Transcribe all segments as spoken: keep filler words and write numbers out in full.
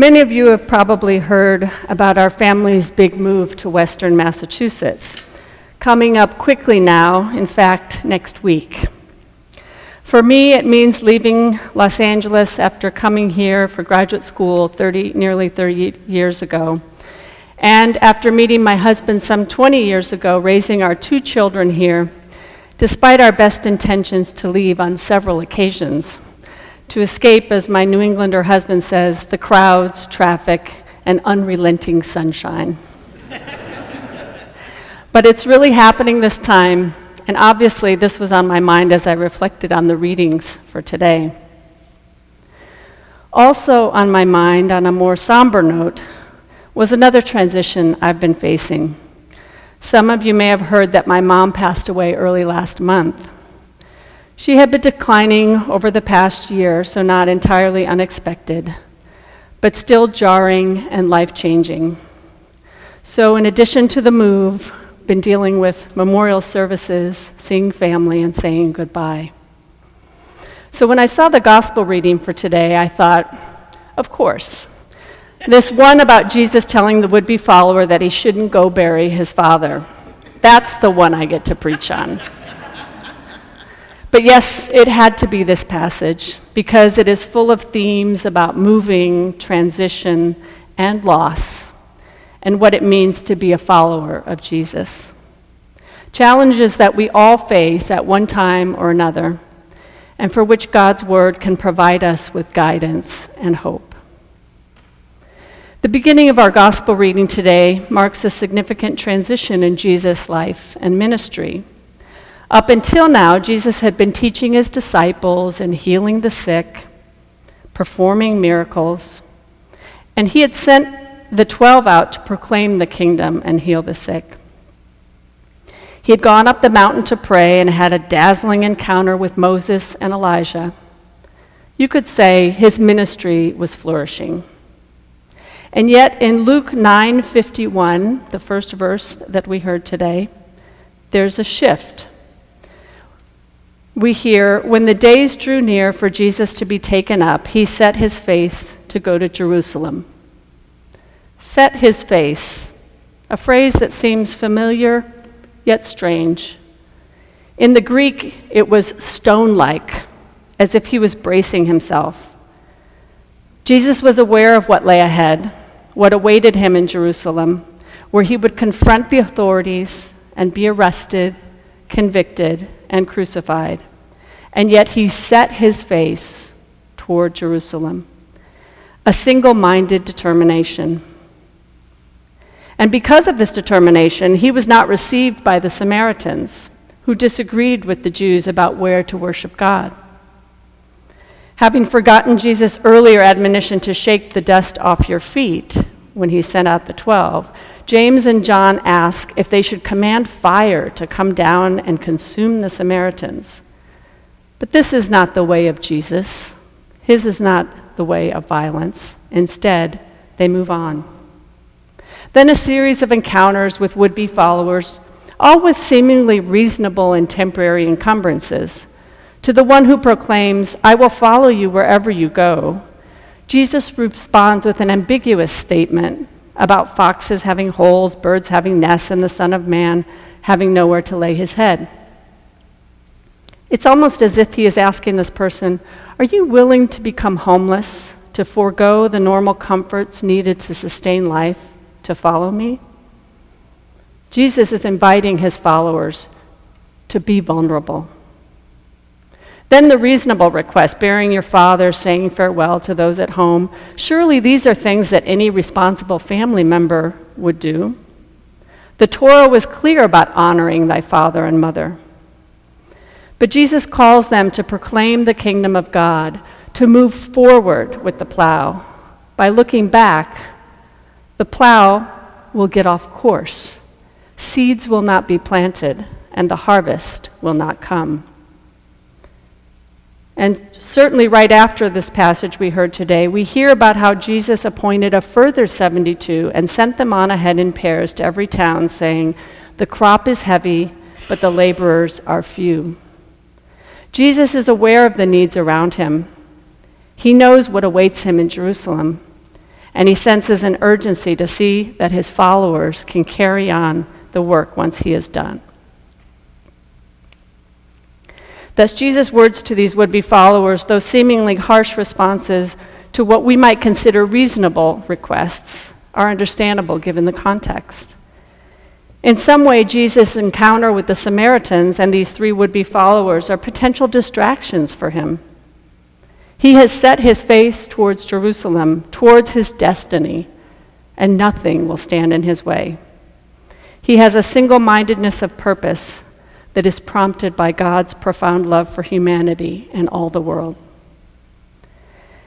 Many of you have probably heard about our family's big move to Western Massachusetts, coming up quickly now, in fact, next week. For me, it means leaving Los Angeles after coming here for graduate school thirty, nearly thirty years ago. And after meeting my husband some twenty years ago, raising our two children here, despite our best intentions to leave on several occasions, to escape, as my New Englander husband says, the crowds, traffic, and unrelenting sunshine. But it's really happening this time, and obviously this was on my mind as I reflected on the readings for today. Also on my mind, on a more somber note, was another transition I've been facing. Some of you may have heard that my mom passed away early last month. She had been declining over the past year, so not entirely unexpected, but still jarring and life-changing. So in addition to the move, been dealing with memorial services, seeing family, and saying goodbye. So when I saw the gospel reading for today, I thought, of course. This one about Jesus telling the would-be follower that he shouldn't go bury his father. That's the one I get to preach on. But yes, it had to be this passage, because it is full of themes about moving, transition, and loss, and what it means to be a follower of Jesus. Challenges that we all face at one time or another, and for which God's word can provide us with guidance and hope. The beginning of our gospel reading today marks a significant transition in Jesus' life and ministry. Up until now, Jesus had been teaching his disciples and healing the sick, performing miracles, and he had sent the twelve out to proclaim the kingdom and heal the sick. He had gone up the mountain to pray and had a dazzling encounter with Moses and Elijah. You could say his ministry was flourishing. And yet in Luke nine fifty-one, the first verse that we heard today, there's a shift. We hear, when the days drew near for Jesus to be taken up, he set his face to go to Jerusalem. Set his face, a phrase that seems familiar yet strange. In the Greek, it was stone-like, as if he was bracing himself. Jesus was aware of what lay ahead, what awaited him in Jerusalem, where he would confront the authorities and be arrested, convicted, and crucified. And yet he set his face toward Jerusalem, a single-minded determination. And because of this determination, he was not received by the Samaritans, who disagreed with the Jews about where to worship God. Having forgotten Jesus' earlier admonition to shake the dust off your feet when he sent out the twelve, James and John ask if they should command fire to come down and consume the Samaritans. But this is not the way of Jesus. His is not the way of violence. Instead, they move on. Then a series of encounters with would-be followers, all with seemingly reasonable and temporary encumbrances. To the one who proclaims, I will follow you wherever you go, Jesus responds with an ambiguous statement about foxes having holes, birds having nests, and the Son of Man having nowhere to lay his head. It's almost as if he is asking this person, are you willing to become homeless, to forego the normal comforts needed to sustain life, to follow me? Jesus is inviting his followers to be vulnerable. Then the reasonable request, burying your father, saying farewell to those at home. Surely these are things that any responsible family member would do. The Torah was clear about honoring thy father and mother. But Jesus calls them to proclaim the kingdom of God, to move forward with the plow. By looking back, the plow will get off course. Seeds will not be planted, and the harvest will not come. And certainly right after this passage we heard today, we hear about how Jesus appointed a further seventy-two and sent them on ahead in pairs to every town, saying, the crop is heavy, but the laborers are few. Jesus is aware of the needs around him. He knows what awaits him in Jerusalem, and he senses an urgency to see that his followers can carry on the work once he is done. Thus, Jesus' words to these would-be followers, though seemingly harsh responses to what we might consider reasonable requests, are understandable given the context. In some way, Jesus' encounter with the Samaritans and these three would-be followers are potential distractions for him. He has set his face towards Jerusalem, towards his destiny, and nothing will stand in his way. He has a single-mindedness of purpose that is prompted by God's profound love for humanity and all the world.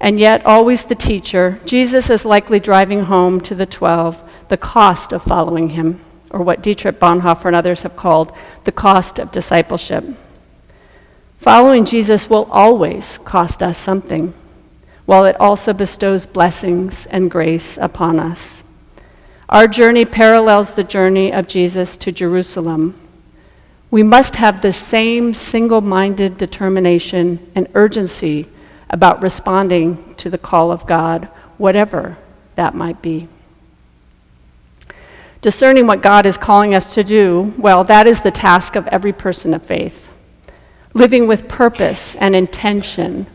And yet, always the teacher, Jesus is likely driving home to the twelve the cost of following him, or what Dietrich Bonhoeffer and others have called the cost of discipleship. Following Jesus will always cost us something, while it also bestows blessings and grace upon us. Our journey parallels the journey of Jesus to Jerusalem. We must have the same single-minded determination and urgency about responding to the call of God, whatever that might be. Discerning what God is calling us to do, well, that is the task of every person of faith. Living with purpose and intention,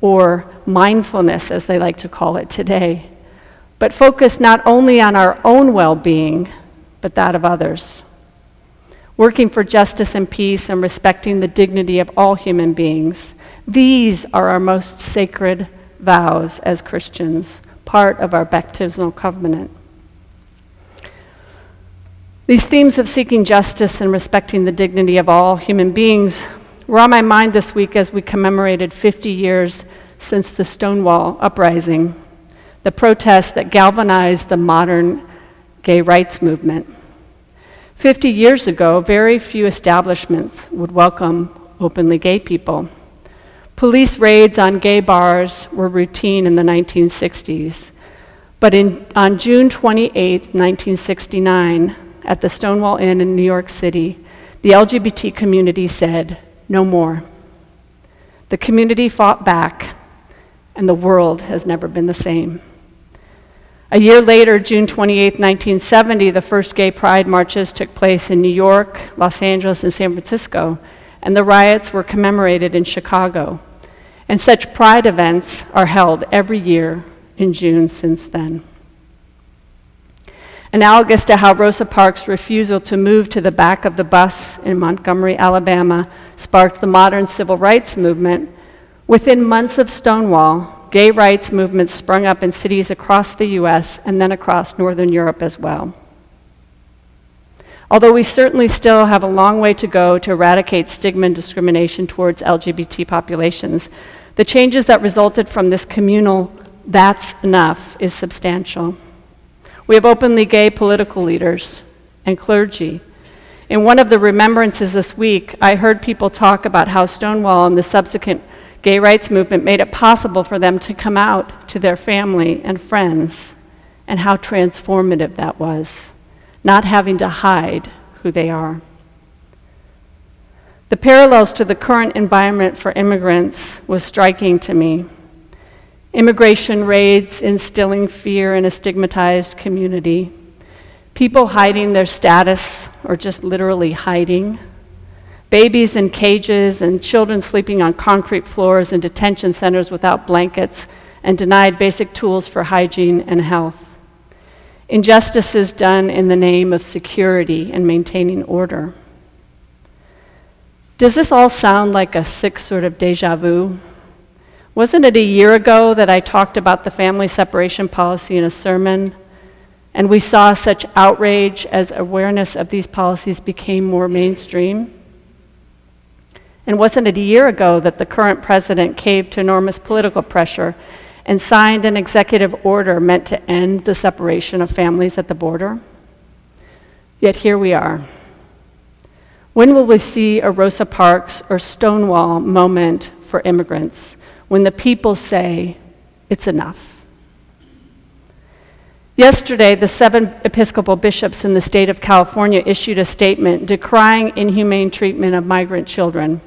or mindfulness as they like to call it today, but focus not only on our own well-being, but that of others. Working for justice and peace and respecting the dignity of all human beings, these are our most sacred vows as Christians, part of our baptismal covenant. These themes of seeking justice and respecting the dignity of all human beings were on my mind this week as we commemorated fifty years since the Stonewall uprising, the protest that galvanized the modern gay rights movement. fifty years ago, very few establishments would welcome openly gay people. Police raids on gay bars were routine in the nineteen sixties, but in, on June twenty-eighth, nineteen sixty-nine, at the Stonewall Inn in New York City, the L G B T community said, "No more." The community fought back, and the world has never been the same. A year later, June twenty-eighth, nineteen seventy, the first gay pride marches took place in New York, Los Angeles, and San Francisco, and the riots were commemorated in Chicago. And such pride events are held every year in June since then. Analogous to how Rosa Parks' refusal to move to the back of the bus in Montgomery, Alabama, sparked the modern civil rights movement, within months of Stonewall, gay rights movements sprung up in cities across the U S and then across Northern Europe as well. Although we certainly still have a long way to go to eradicate stigma and discrimination towards L G B T populations, the changes that resulted from this communal "that's enough" is substantial. We have openly gay political leaders and clergy. In one of the remembrances this week, I heard people talk about how Stonewall and the subsequent gay rights movement made it possible for them to come out to their family and friends, and how transformative that was, not having to hide who they are. The parallels to the current environment for immigrants was striking to me. Immigration raids instilling fear in a stigmatized community, people hiding their status or just literally hiding, babies in cages and children sleeping on concrete floors in detention centers without blankets and denied basic tools for hygiene and health, injustices done in the name of security and maintaining order. Does this all sound like a sick sort of deja vu? Wasn't it a year ago that I talked about the family separation policy in a sermon, and we saw such outrage as awareness of these policies became more mainstream? And wasn't it a year ago that the current president caved to enormous political pressure and signed an executive order meant to end the separation of families at the border? Yet here we are. When will we see a Rosa Parks or Stonewall moment for immigrants, when the people say, "It's enough"? Yesterday, the seven Episcopal bishops in the state of California issued a statement decrying inhumane treatment of migrant children.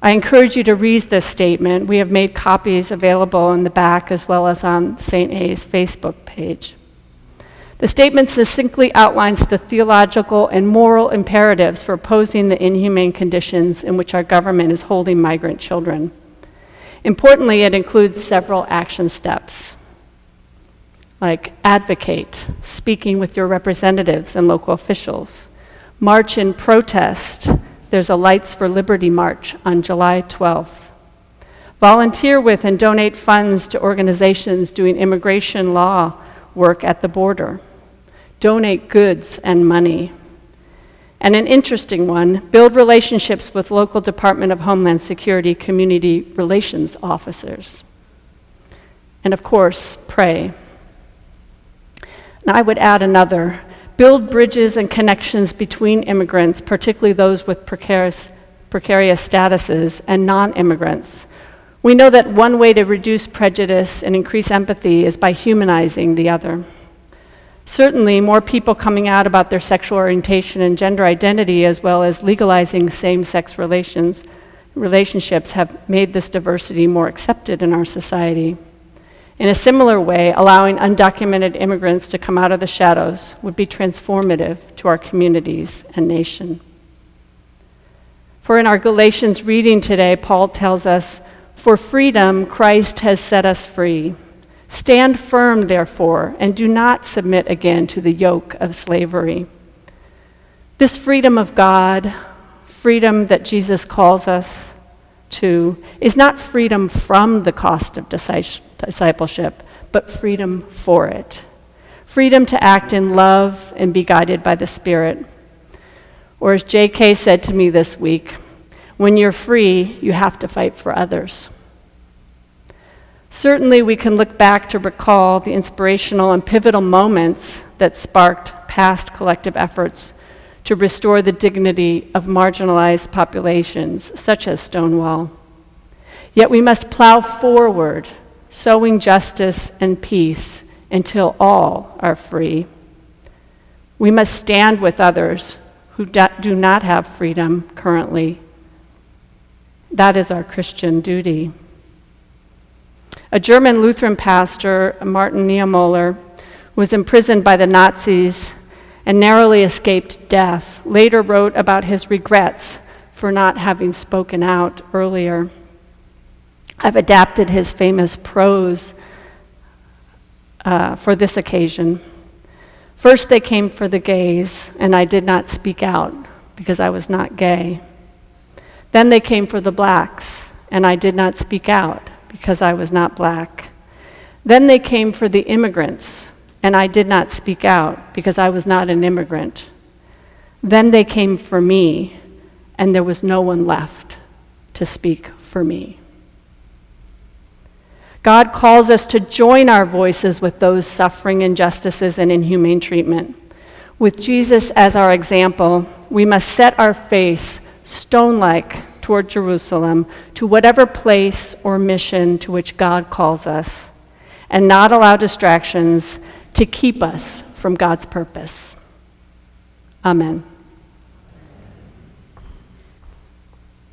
I encourage you to read this statement. We have made copies available in the back as well as on Saint A's Facebook page. The statement succinctly outlines the theological and moral imperatives for opposing the inhumane conditions in which our government is holding migrant children. Importantly, it includes several action steps, like advocate, speaking with your representatives and local officials, march in protest. There's a Lights for Liberty march on July twelfth. Volunteer with and donate funds to organizations doing immigration law work at the border. Donate goods and money. And an interesting one, build relationships with local Department of Homeland Security community relations officers. And of course, pray. And I would add another, build bridges and connections between immigrants, particularly those with precarious, precarious statuses and non-immigrants. We know that one way to reduce prejudice and increase empathy is by humanizing the other. Certainly, more people coming out about their sexual orientation and gender identity, as well as legalizing same-sex relations, relationships have made this diversity more accepted in our society. In a similar way, allowing undocumented immigrants to come out of the shadows would be transformative to our communities and nation. For in our Galatians reading today, Paul tells us, "For freedom, Christ has set us free. Stand firm, therefore, and do not submit again to the yoke of slavery." This freedom of God, freedom that Jesus calls us to, is not freedom from the cost of discipleship, but freedom for it. Freedom to act in love and be guided by the Spirit. Or as J K said to me this week, when you're free, you have to fight for others. Certainly, we can look back to recall the inspirational and pivotal moments that sparked past collective efforts to restore the dignity of marginalized populations, such as Stonewall. Yet we must plow forward, sowing justice and peace until all are free. We must stand with others who do not have freedom currently. That is our Christian duty. A German Lutheran pastor, Martin Niemöller, was imprisoned by the Nazis and narrowly escaped death, later wrote about his regrets for not having spoken out earlier. I've adapted his famous prose uh, for this occasion. "First they came for the gays, and I did not speak out because I was not gay. Then they came for the blacks, and I did not speak out because I was not black. Then they came for the immigrants, and I did not speak out because I was not an immigrant. Then they came for me, and there was no one left to speak for me." God calls us to join our voices with those suffering injustices and inhumane treatment. With Jesus as our example, we must set our face stone-like toward Jerusalem, to whatever place or mission to which God calls us, and not allow distractions to keep us from God's purpose. Amen.